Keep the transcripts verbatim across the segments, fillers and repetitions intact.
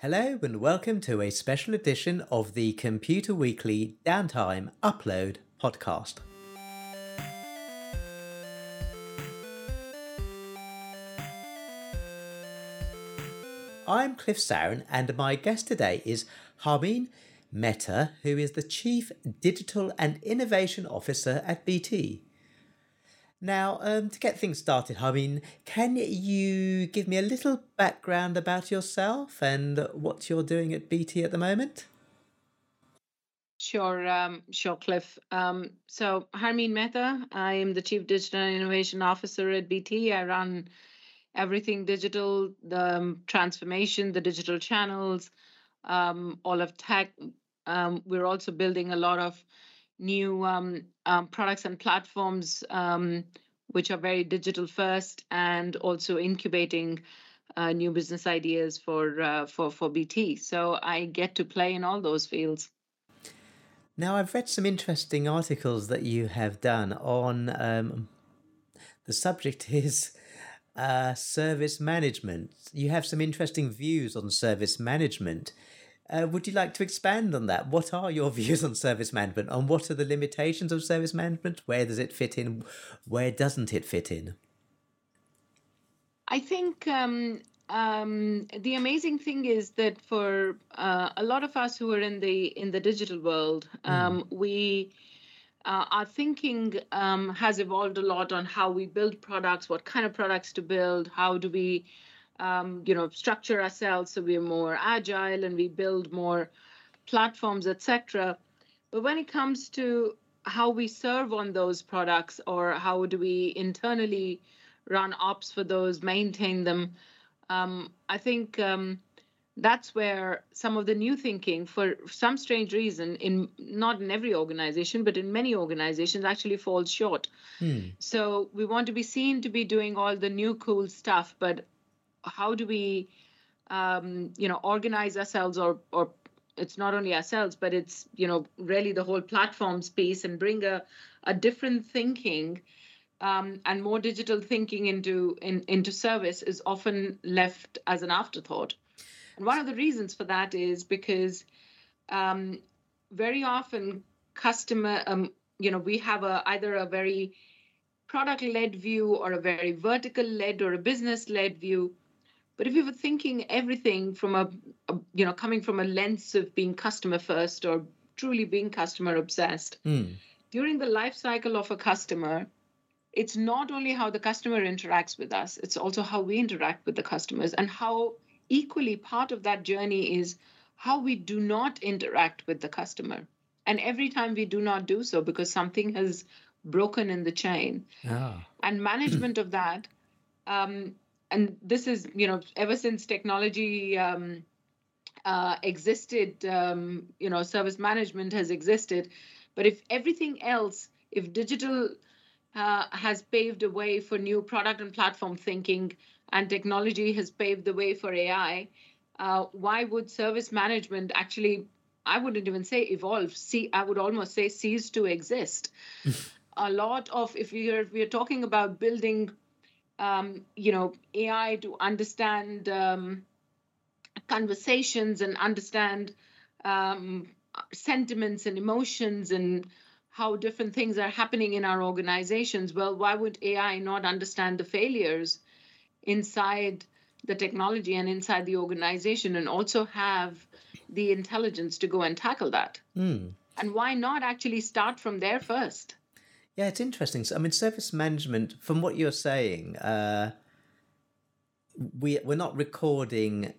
Hello and welcome to a special edition of the Computer Weekly Downtime Upload podcast. I'm Cliff Sowen, and my guest today is Harmeen Mehta, who is the Chief Digital and Innovation Officer at B T. Now, um, to get things started, Harmeen, can you give me a little background about yourself and what you're doing at B T at the moment? Sure, um, sure, Cliff. Um, so, Harmeen Mehta, I am the Chief Digital and Innovation Officer at B T. I run everything digital, the um, transformation, the digital channels, um, all of tech. Um, we're also building a lot of new um, um, products and platforms, um, which are very digital first, and also incubating uh, new business ideas for, uh, for, for B T. So I get to play in all those fields. Now, I've read some interesting articles that you have done on um, the subject is uh, service management. You have some interesting views on service management. Uh, would you like to expand on that? What are your views on service management, and what are the limitations of service management? Where does it fit in? Where doesn't it fit in? I think um, um, the amazing thing is that for uh, a lot of us who are in the in the digital world, um, mm. we uh, our thinking um, has evolved a lot on how we build products, what kind of products to build, how do we Um, you know, structure ourselves so we're more agile and we build more platforms, et cetera. But when it comes to how we serve on those products, or how do we internally run ops for those, maintain them, um, I think um, that's where some of the new thinking, for some strange reason, in not in every organization, but in many organizations, actually falls short. Hmm. So we want to be seen to be doing all the new cool stuff, but how do we, um, you know, organize ourselves, or or it's not only ourselves, but it's, you know, really the whole platforms piece, and bring a, a different thinking um, and more digital thinking into in, into service is often left as an afterthought. And one of the reasons for that is because um, very often customer, um, you know, we have a either a very product-led view, or a very vertical-led, or a business-led view. But if you were thinking everything from a, a, you know, coming from a lens of being customer first, or truly being customer obsessed, mm. during the life cycle of a customer, it's not only how the customer interacts with us, it's also how we interact with the customers, and how equally part of that journey is how we do not interact with the customer. And every time we do not do so, because something has broken in the chain. Oh. And management of that, um, and this is, you know, ever since technology um, uh, existed, um, you know, service management has existed. But if everything else, if digital uh, has paved the way for new product and platform thinking, and technology has paved the way for A I, uh, why would service management actually, I wouldn't even say evolve, see, I would almost say cease to exist. A lot of, if we're, if we're talking about building Um, you know, A I to understand um, conversations and understand um, sentiments and emotions and how different things are happening in our organizations. Well, why would A I not understand the failures inside the technology and inside the organization, and also have the intelligence to go and tackle that? Mm. And why not actually start from there first? Yeah, it's interesting. So, I mean, service management, from what you're saying, uh, we we're not recording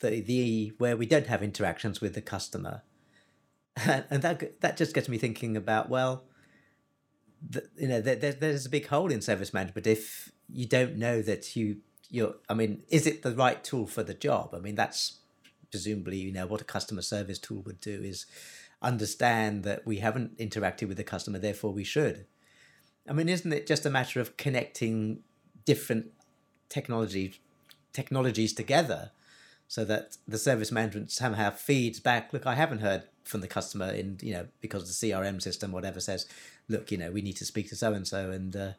the the where we don't have interactions with the customer, and that that just gets me thinking about, well, the, you know, there, there, there's a big hole in service management if you don't know that you you're. I mean, is it the right tool for the job? I mean, that's presumably, you know, what a customer service tool would do is understand that we haven't interacted with the customer, therefore we should. I mean, isn't it just a matter of connecting different technology technologies together so that the service management somehow feeds back, look, I haven't heard from the customer in, you know, because the C R M system, whatever, says, look, you know, we need to speak to so-and-so, and uh,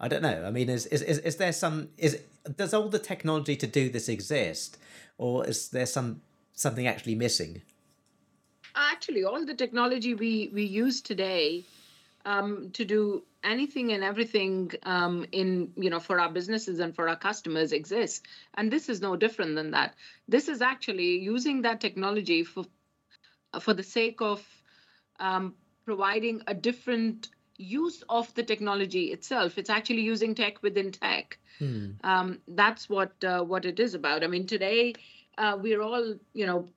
I don't know. I mean, is is is, is there some is does all the technology to do this exist, or is there some something actually missing? Actually, all the technology we we use today um, to do anything and everything um, in you know for our businesses and for our customers exists, and this is no different than that. This is actually using that technology for for the sake of um, providing a different use of the technology itself. It's actually using tech within tech. Hmm. Um, that's what uh, what it is about. I mean, today uh, we're all, you know,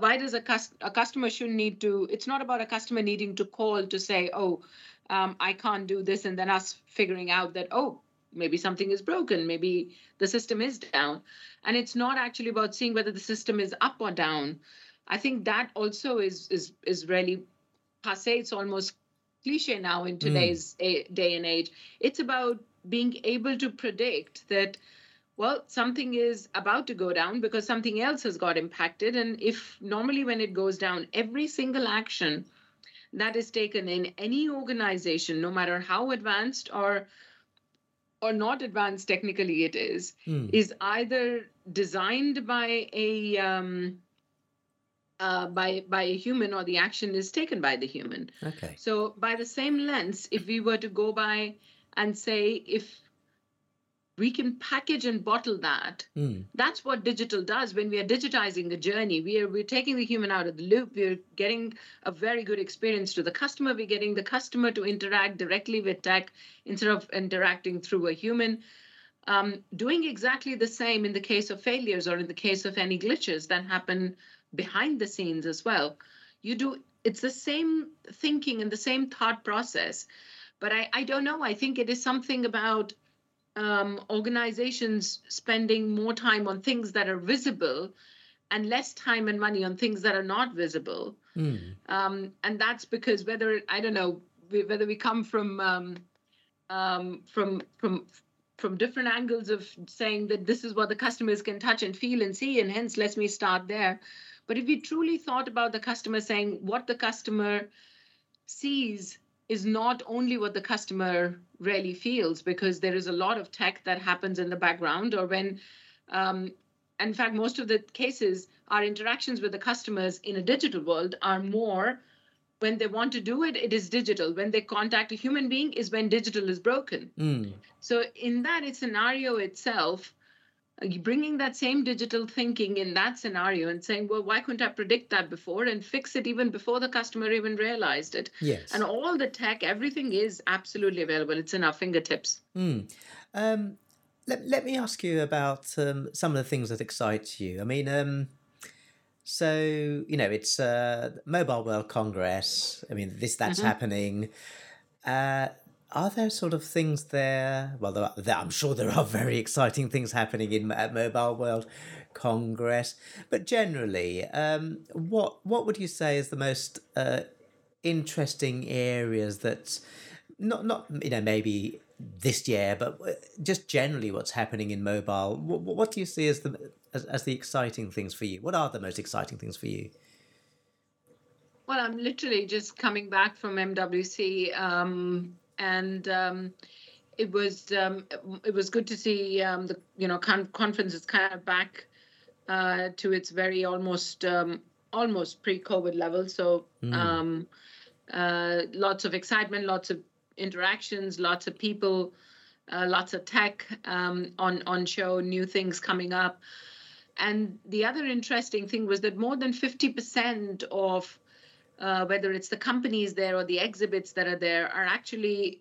why does a, cus- a customer shouldn't need to, it's not about a customer needing to call to say, oh, um, I can't do this, and then us figuring out that, oh, maybe something is broken, maybe the system is down. And it's not actually about seeing whether the system is up or down. I think that also is is is really passé. It's almost cliche now in today's mm. a, day and age. It's about being able to predict that, well, something is about to go down because something else has got impacted. And if normally when it goes down, every single action that is taken in any organization, no matter how advanced or or not advanced technically it is, mm. is either designed by a... Um, Uh, by by a human, or the action is taken by the human. Okay. So by the same lens, if we were to go by and say, if we can package and bottle that, mm. that's what digital does. When we are digitizing the journey, we are we're taking the human out of the loop. We're getting a very good experience to the customer. We're getting the customer to interact directly with tech instead of interacting through a human. Um, doing exactly the same in the case of failures or in the case of any glitches that happen behind the scenes as well. You do, it's the same thinking and the same thought process. But I, I don't know, I think it is something about um, organizations spending more time on things that are visible and less time and money on things that are not visible. Mm. Um, and that's because whether, I don't know, we, whether we come from, um, um, from, from, from different angles of saying that this is what the customers can touch and feel and see, and hence let me start there. But if we truly thought about the customer, saying what the customer sees is not only what the customer really feels, because there is a lot of tech that happens in the background, or when, um, in fact, most of the cases, our interactions with the customers in a digital world are more when they want to do it, it is digital. When they contact a human being is when digital is broken. Mm. So in that scenario itself, bringing that same digital thinking in that scenario and saying, well, why couldn't I predict that before and fix it even before the customer even realized it? Yes. And all the tech, everything is absolutely available. It's in our fingertips. Mm. Um, let, let me ask you about um, some of the things that excite you. I mean, um, so, you know, it's uh, Mobile World Congress. I mean, this that's mm-hmm. happening. Uh Are there sort of things there? Well, there, there, I'm sure there are very exciting things happening in at Mobile World Congress. But generally, um, what what would you say is the most uh, interesting areas that, not not you know maybe this year, but just generally what's happening in mobile? What, what do you see as the as, as the exciting things for you? What are the most exciting things for you? Well, I'm literally just coming back from M W C. Um, And um, it was um, it was good to see um, the you know con- conference is kind of back uh, to its very almost um, almost pre-COVID level. So mm. um, uh, lots of excitement, lots of interactions, lots of people, uh, lots of tech um, on on show, new things coming up. And the other interesting thing was that more than fifty percent of Uh, whether it's the companies there or the exhibits that are there, are actually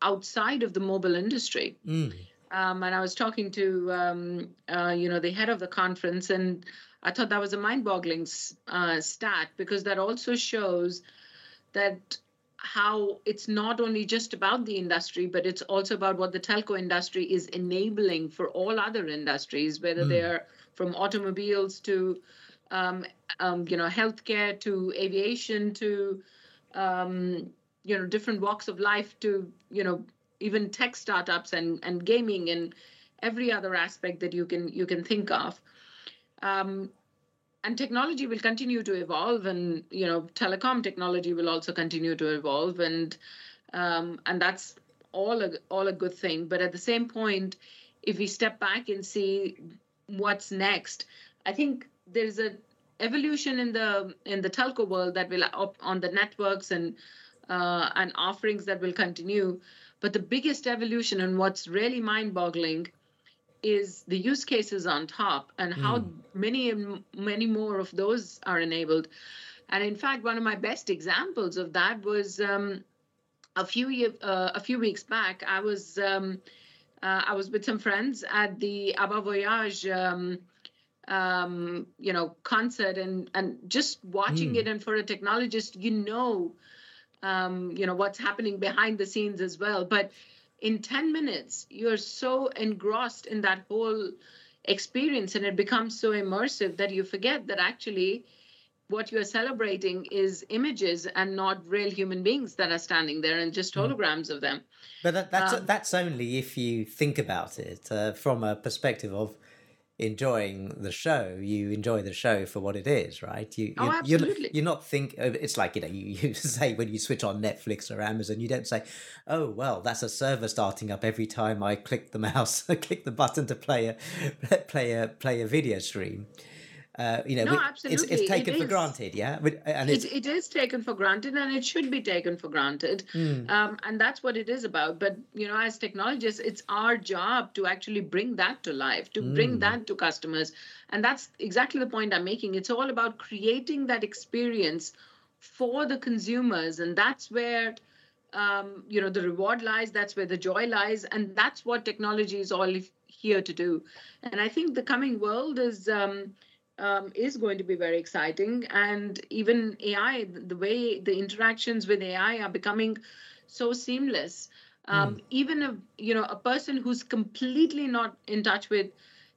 outside of the mobile industry. Mm. Um, and I was talking to, um, uh, you know, the head of the conference, and I thought that was a mind-boggling uh, stat, because that also shows that how it's not only just about the industry, but it's also about what the telco industry is enabling for all other industries, whether mm. they're from automobiles to Um, um, you know, healthcare to aviation to, um, you know, different walks of life to, you know, even tech startups and, and gaming and every other aspect that you can you can think of. Um, and technology will continue to evolve, and, you know, telecom technology will also continue to evolve. And um, and that's all a, all a good thing. But at the same point, if we step back and see what's next, I think there's a evolution in the in the telco world that will op on the networks and uh, and offerings that will continue. But the biggest evolution and what's really mind-boggling is the use cases on top and how mm. many and many more of those are enabled. And in fact, one of my best examples of that was um, a few year, uh, a few weeks back. I was um, uh, I was with some friends at the ABBA Voyage, um, um, you know, concert, and and just watching mm. it. And for a technologist, you know, um, you know what's happening behind the scenes as well. But in ten minutes, you're so engrossed in that whole experience, and it becomes so immersive that you forget that actually what you're celebrating is images and not real human beings that are standing there and just holograms mm. of them. But that, that's, um, that's only if you think about it uh, from a perspective of enjoying the show. You enjoy the show for what it is, right? You, you oh, absolutely. You're, you're not think. It's like, you know, you, you say when you switch on Netflix or Amazon, you don't say, "Oh well, that's a server starting up every time I click the mouse, I click the button to play a play a play a video stream." Uh, you know, no, absolutely. It's, it's taken it for granted, yeah? And it's... It, it is taken for granted, and it should be taken for granted. Mm. Um, and that's what it is about. But, you know, as technologists, it's our job to actually bring that to life, to mm. bring that to customers. And that's exactly the point I'm making. It's all about creating that experience for the consumers. And that's where, um, you know, the reward lies. That's where the joy lies. And that's what technology is all here to do. And I think the coming world is... Um, Um, is going to be very exciting. And even A I, the way the interactions with A I are becoming so seamless. Um, mm. Even a, you know, a person who's completely not in touch with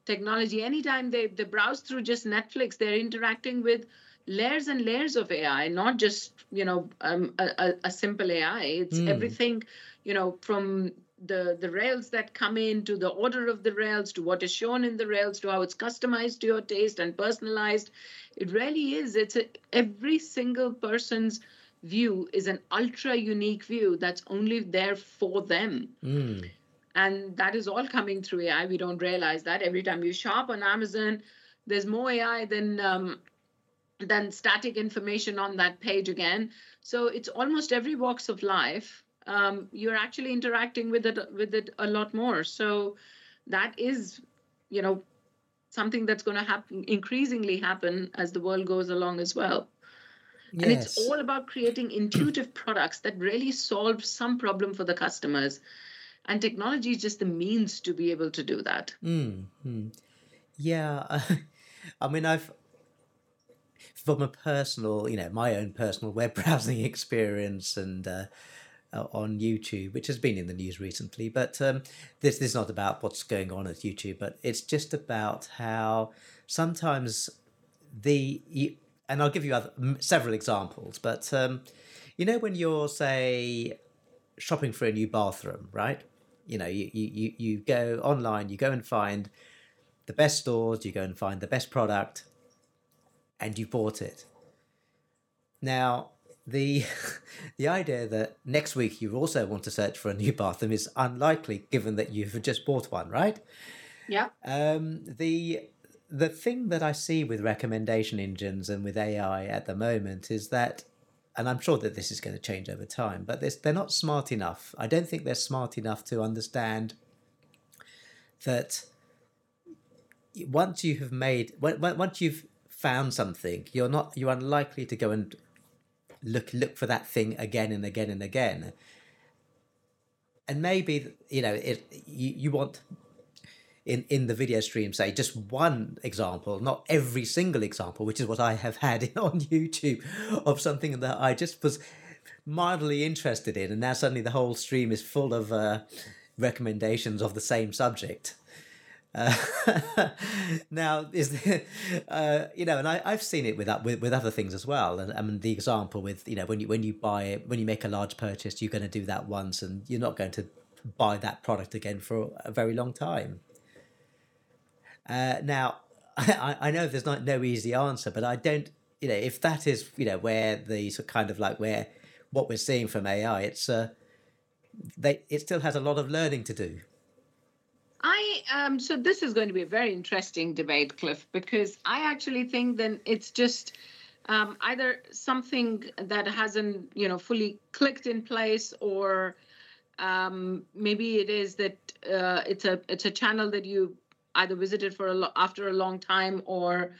technology, anytime they, they browse through just Netflix, they're interacting with layers and layers of A I, not just, you know, um, a, a simple A I. It's mm. everything, you know, from the the rails that come in, to the order of the rails, to what is shown in the rails, to how it's customized to your taste and personalized. It really is. It's a, every single person's view is an ultra unique view that's only there for them. Mm. And that is all coming through A I. We don't realize that. Every time you shop on Amazon, there's more A I than um, than static information on that page again. So it's almost every walks of life. Um, you're actually interacting with it with it a lot more. So that is, you know, something that's going to happen, increasingly happen as the world goes along as well. Yes. And it's all about creating intuitive products that really solve some problem for the customers. And technology is just the means to be able to do that. Mm-hmm. Yeah. I mean, I've... from a personal, you know, my own personal web browsing experience and... Uh, on YouTube, which has been in the news recently, but um, this, this is not about what's going on at YouTube, but it's just about how sometimes the, you, and I'll give you other, several examples, but um, you know, when you're, say, shopping for a new bathroom, right? You know, you, you, you go online, you go and find the best stores, you go and find the best product, and you bought it. Now, The the idea that next week you also want to search for a new bathroom is unlikely, given that you've just bought one, right? Yeah. Um, the the thing that I see with recommendation engines and with A I at the moment is that, and I'm sure that this is going to change over time, but they're not smart enough. I don't think they're smart enough to understand that once you have made, once you've found something, you're not you're unlikely to go and look look for that thing again and again and again. And maybe, you know, if you, you want in in the video stream, say, just one example, not every single example, which is what I have had on YouTube, of something that I just was mildly interested in, and now suddenly the whole stream is full of uh, recommendations of the same subject. Uh, now is there, uh, you know, and I, I've seen it with, with with other things as well. And I mean, the example with, you know, when you when you buy when you make a large purchase, you're going to do that once, and you're not going to buy that product again for a very long time. Uh, now, I, I know there's not no easy answer, but I don't, you know, if that is, you know, where the sort kind of like where what we're seeing from A I, it's uh, they, it still has a lot of learning to do. I um, so this is going to be a very interesting debate, Cliff, because I actually think then it's just um, either something that hasn't, you know, fully clicked in place, or um, maybe it is that uh, it's a it's a channel that you either visited for a lo- after a long time, or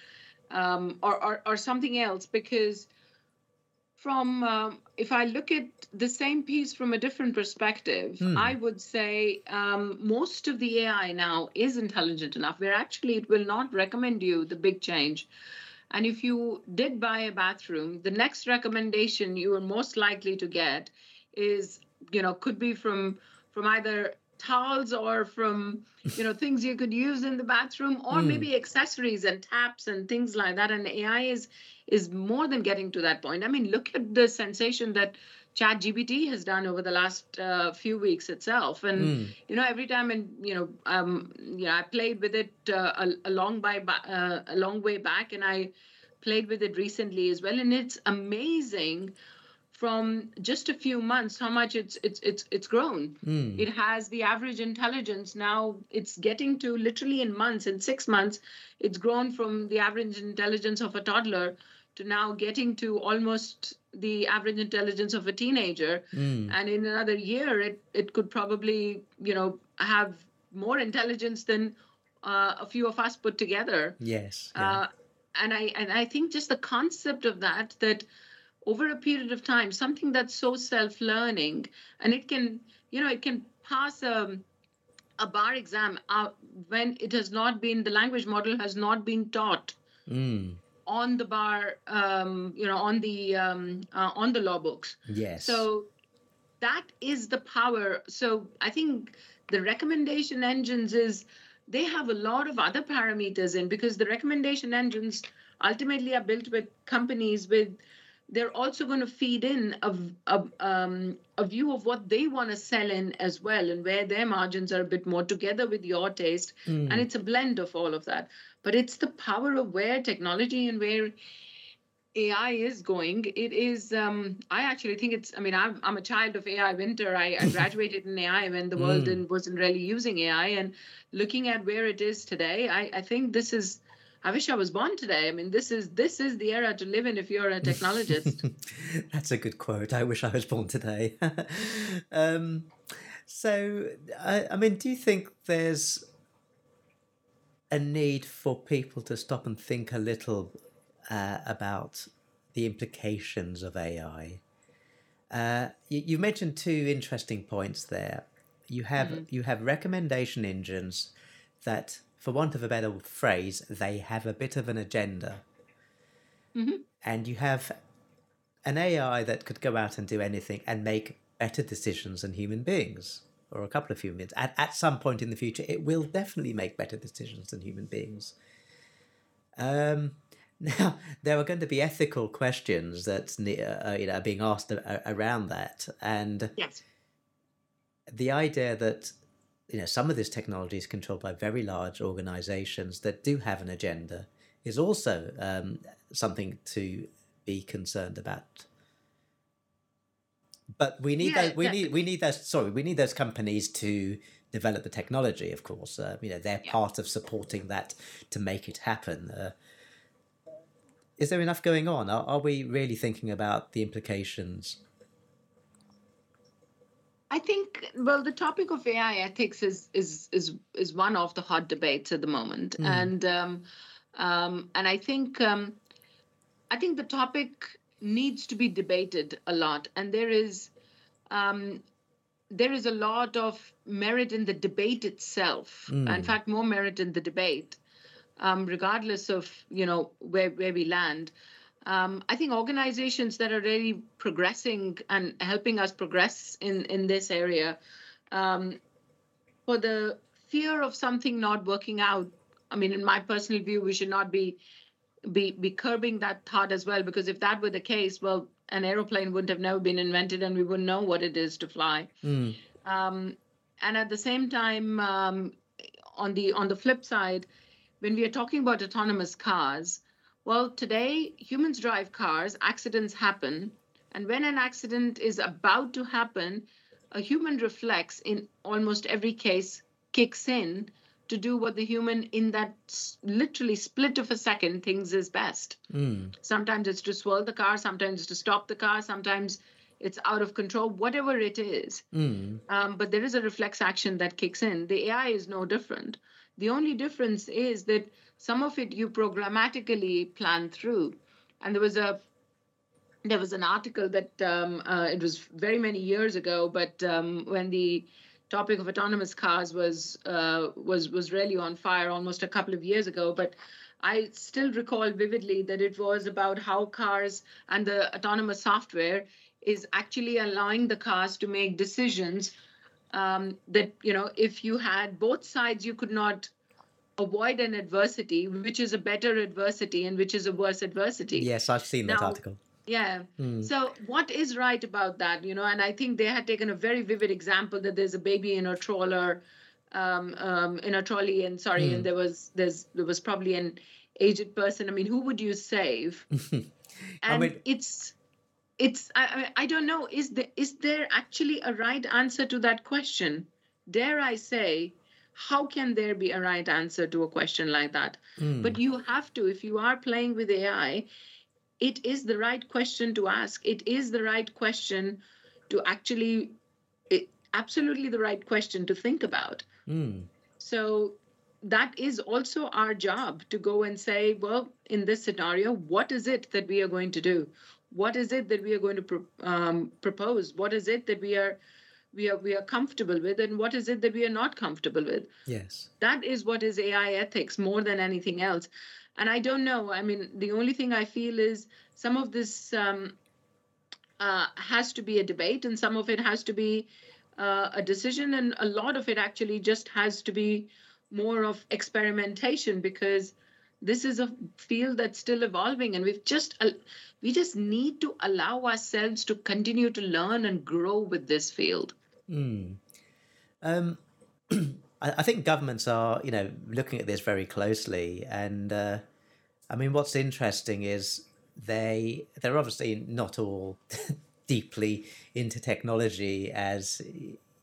um, or, or or something else. Because from um, if I look at the same piece from a different perspective, mm. I would say um, most of the A I now is intelligent enough where actually it will not recommend you the big change. And if you did buy a bathroom, the next recommendation you are most likely to get is, you know, could be from from either towels or from, you know, things you could use in the bathroom, or mm. maybe accessories and taps and things like that. And A I is is more than getting to that point. I mean, look at the sensation that ChatGPT has done over the last uh, few weeks itself. And, mm. you know, every time, and, you know, um, you know, I played with it uh, a, a long by, uh, a long way back, and I played with it recently as well. And it's amazing from just a few months how much it's it's it's it's grown. Mm. It has the average intelligence now. It's getting to literally in months, in six months, it's grown from the average intelligence of a toddler to now getting to almost the average intelligence of a teenager. Mm. And in another year, it, it could probably, you know, have more intelligence than uh, a few of us put together. Yes. Yeah. Uh, and I and I think just the concept of that, that over a period of time, something that's so self-learning, and it can, you know, it can pass a, a bar exam out when it has not been, the language model has not been taught. Mm. on the bar, um, you know, on the um, uh, on the law books. Yes. So that is the power. So I think the recommendation engines is, they have a lot of other parameters in, because the recommendation engines ultimately are built with companies with, they're also going to feed in a, a, um, a view of what they want to sell in as well, and where their margins are a bit more together with your taste. Mm. And it's a blend of all of that. But it's the power of where technology and where A I is going. It is, um, I actually think it's, I mean, I'm, I'm a child of A I winter. I, I graduated in A I when the world mm. didn't, wasn't really using A I. And looking at where it is today, I, I think this is, I wish I was born today. I mean, this is this is the era to live in if you're a technologist. That's a good quote. I wish I was born today. um, so, I, I mean, do you think there's a need for people to stop and think a little uh, about the implications of A I? Uh, you, you mentioned two interesting points there. You have mm-hmm. you have recommendation engines that, for want of a better phrase, they have a bit of an agenda. Mm-hmm. And you have an A I that could go out and do anything and make better decisions than human beings, or a couple of humans. At, at some point in the future, it will definitely make better decisions than human beings. Um, now, there are going to be ethical questions that uh, you know, are being asked around that. And yes. the idea that, you know, some of this technology is controlled by very large organizations that do have an agenda is also um, something to be concerned about. But we need yeah, those, we yeah. need we need those sorry we need those companies to develop the technology. Of course, uh, you know they're yeah. part of supporting that to make it happen. Uh, is there enough going on? Are, are we really thinking about the implications? I think, well, the topic of A I ethics is is is is one of the hot debates at the moment, mm. and um, um, and I think um, I think the topic needs to be debated a lot, and there is um, there is a lot of merit in the debate itself. Mm. In fact, more merit in the debate, um, regardless of you know where where we land. Um, I think organizations that are really progressing and helping us progress in, in this area, um, for the fear of something not working out, I mean, in my personal view, we should not be, be be curbing that thought as well, because if that were the case, well, an aeroplane wouldn't have never been invented and we wouldn't know what it is to fly. Mm. Um, and at the same time, um, on the on the flip side, when we are talking about autonomous cars, well, today, humans drive cars, accidents happen, and when an accident is about to happen, a human reflex in almost every case kicks in to do what the human in that literally split of a second thinks is best. Mm. Sometimes it's to swirl the car, sometimes it's to stop the car, sometimes it's out of control, whatever it is. Mm. Um, but there is a reflex action that kicks in. The A I is no different. The only difference is that some of it you programmatically plan through. And there was a there was an article that um, uh, it was very many years ago, but um, when the topic of autonomous cars was uh, was was really on fire almost a couple of years ago, but I still recall vividly that it was about how cars and the autonomous software is actually allowing the cars to make decisions um, that, you know, if you had both sides, you could not avoid an adversity, which is a better adversity and which is a worse adversity. Yes, I've seen now, that article. Yeah. Mm. So what is right about that? You know, and I think they had taken a very vivid example that there's a baby in a trawler, um, um, in a trolley, and sorry, mm. and there was there's there was probably an aged person. I mean, who would you save? and I mean, it's it's I I don't know. Is the is there actually a right answer to that question? Dare I say? How can there be a right answer to a question like that? Mm. But you have to, if you are playing with A I, it is the right question to ask. It is the right question to actually, it, absolutely the right question to think about. Mm. So that is also our job, to go and say, well, in this scenario, what is it that we are going to do? What is it that we are going to pro- um, propose? What is it that we are... we are we are comfortable with, and what is it that we are not comfortable with? Yes. That is what is A I ethics more than anything else. And I don't know. I mean, the only thing I feel is some of this um, uh, has to be a debate, and some of it has to be uh, a decision, and a lot of it actually just has to be more of experimentation, because this is a field that's still evolving, and we've just we just need to allow ourselves to continue to learn and grow with this field. Mm. Um, I think governments are, you know, looking at this very closely. And uh, I mean, what's interesting is they, they're obviously not all deeply into technology as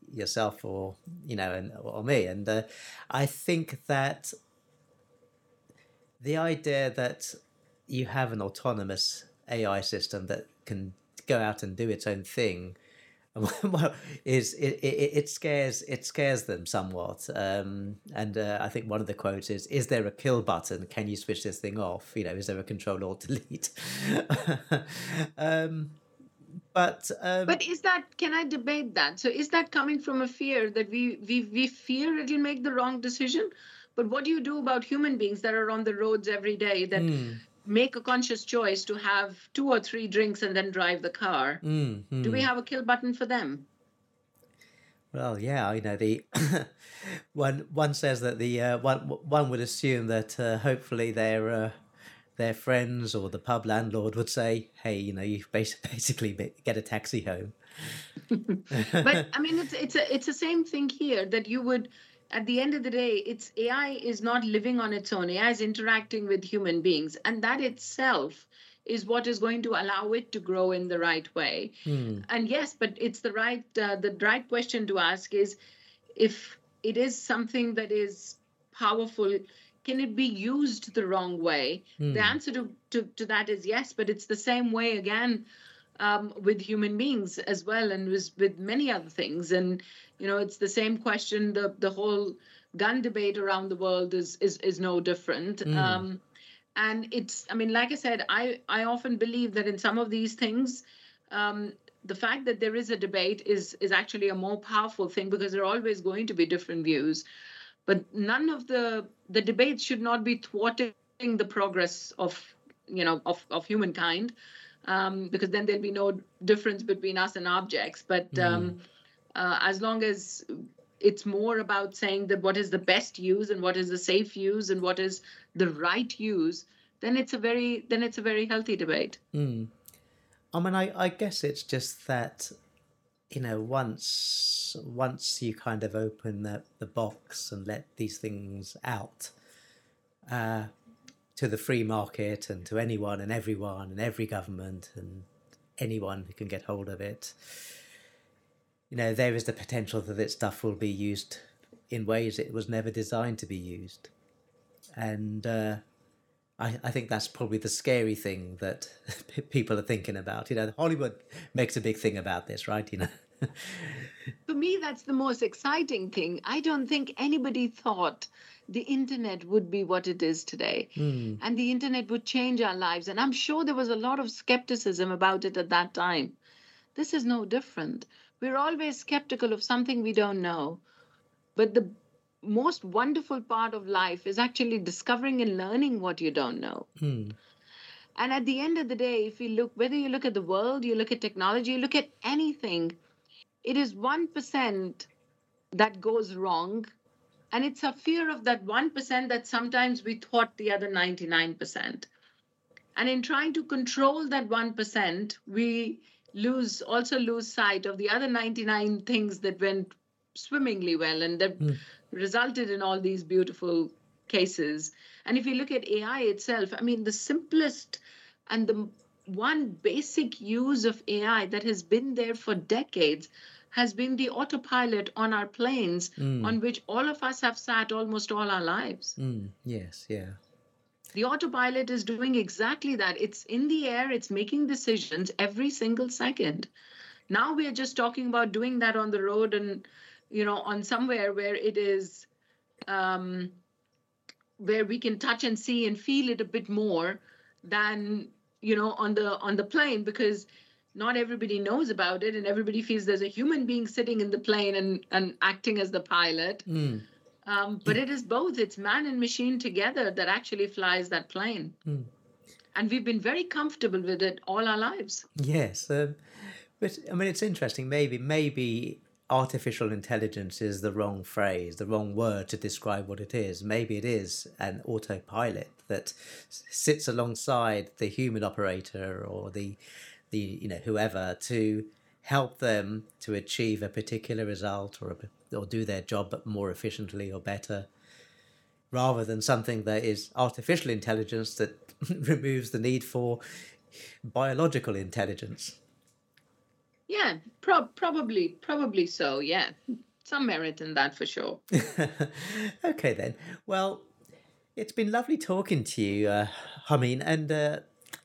yourself or, you know, and, or me. And uh, I think that the idea that you have an autonomous A I system that can go out and do its own thing, well, is it, it, it scares it scares them somewhat. Um, and uh, I think one of the quotes is, "Is there a kill button? Can you switch this thing off? You know, is there a control or delete?" um, but um, but is that? Can I debate that? So is that coming from a fear that we we we fear it'll make the wrong decision? But what do you do about human beings that are on the roads every day that mm. make a conscious choice to have two or three drinks and then drive the car? Mm, mm. Do we have a kill button for them? Well, yeah, you know, the one one says that the uh, one one would assume that uh, hopefully their uh, their friends or the pub landlord would say, "Hey, you know, you basically get a taxi home." But I mean, it's it's a, it's the same thing here that you would. At the end of the day, it's A I is not living on its own. A I is interacting with human beings. And that itself is what is going to allow it to grow in the right way. Mm. And yes, but it's the right uh, the right question to ask is, if it is something that is powerful, can it be used the wrong way? Mm. The answer to, to, to that is yes, but it's the same way again um, with human beings as well, and with, with many other things. And you know, it's the same question. The the whole gun debate around the world is is, is no different. Mm. Um, and it's, I mean, like I said, I, I often believe that in some of these things, um, the fact that there is a debate is is actually a more powerful thing, because there are always going to be different views. But none of the the debates should not be thwarting the progress of, you know, of, of humankind, um, because then there'll be no difference between us and objects. But mm. um, Uh, as long as it's more about saying that what is the best use and what is the safe use and what is the right use, then it's a very then it's a very healthy debate. Mm. I mean, I, I guess it's just that, you know, once once you kind of open the, the box and let these things out uh, to the free market and to anyone and everyone and every government and anyone who can get hold of it, you know, there is the potential that this stuff will be used in ways it was never designed to be used. And uh, I, I think that's probably the scary thing that people are thinking about. You know, Hollywood makes a big thing about this, right? You know. For me, that's the most exciting thing. I don't think anybody thought the internet would be what it is today. Mm. And the internet would change our lives. And I'm sure there was a lot of skepticism about it at that time. This is no different. We're always skeptical of something we don't know. But the most wonderful part of life is actually discovering and learning what you don't know. Mm. And at the end of the day, if you look, whether you look at the world, you look at technology, you look at anything, it is one percent that goes wrong. And it's a fear of that one percent that sometimes we thought the other ninety-nine percent. And in trying to control that one percent, we lose also lose sight of the other ninety-nine things that went swimmingly well and that mm. resulted in all these beautiful cases. And if you look at A I itself, I mean, the simplest and the one basic use of A I that has been there for decades has been the autopilot on our planes, mm. on which all of us have sat almost all our lives. Mm. Yes, yeah. The autopilot is doing exactly that. It's in the air. It's making decisions every single second. Now we are just talking about doing that on the road and, you know, on somewhere where it is, um, where we can touch and see and feel it a bit more than, you know, on the on the plane, because not everybody knows about it and everybody feels there's a human being sitting in the plane and, and acting as the pilot. Mm. Um, but it is both. It's man and machine together that actually flies that plane. Mm. And we've been very comfortable with it all our lives. Yes. Um, but, I mean, it's interesting. Maybe, maybe artificial intelligence is the wrong phrase, the wrong word to describe what it is. Maybe it is an autopilot that sits alongside the human operator or the, the you know, whoever to help them to achieve a particular result or a, or do their job more efficiently or better, rather than something that is artificial intelligence that removes the need for biological intelligence. Yeah, pro- probably, probably so, yeah. Some merit in that for sure. Okay then. Well, it's been lovely talking to you, uh, Harmeen, and uh,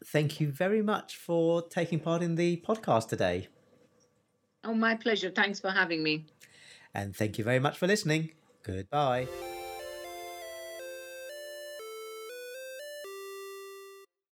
thank you very much for taking part in the podcast today. Oh, my pleasure. Thanks for having me. And thank you very much for listening. Goodbye.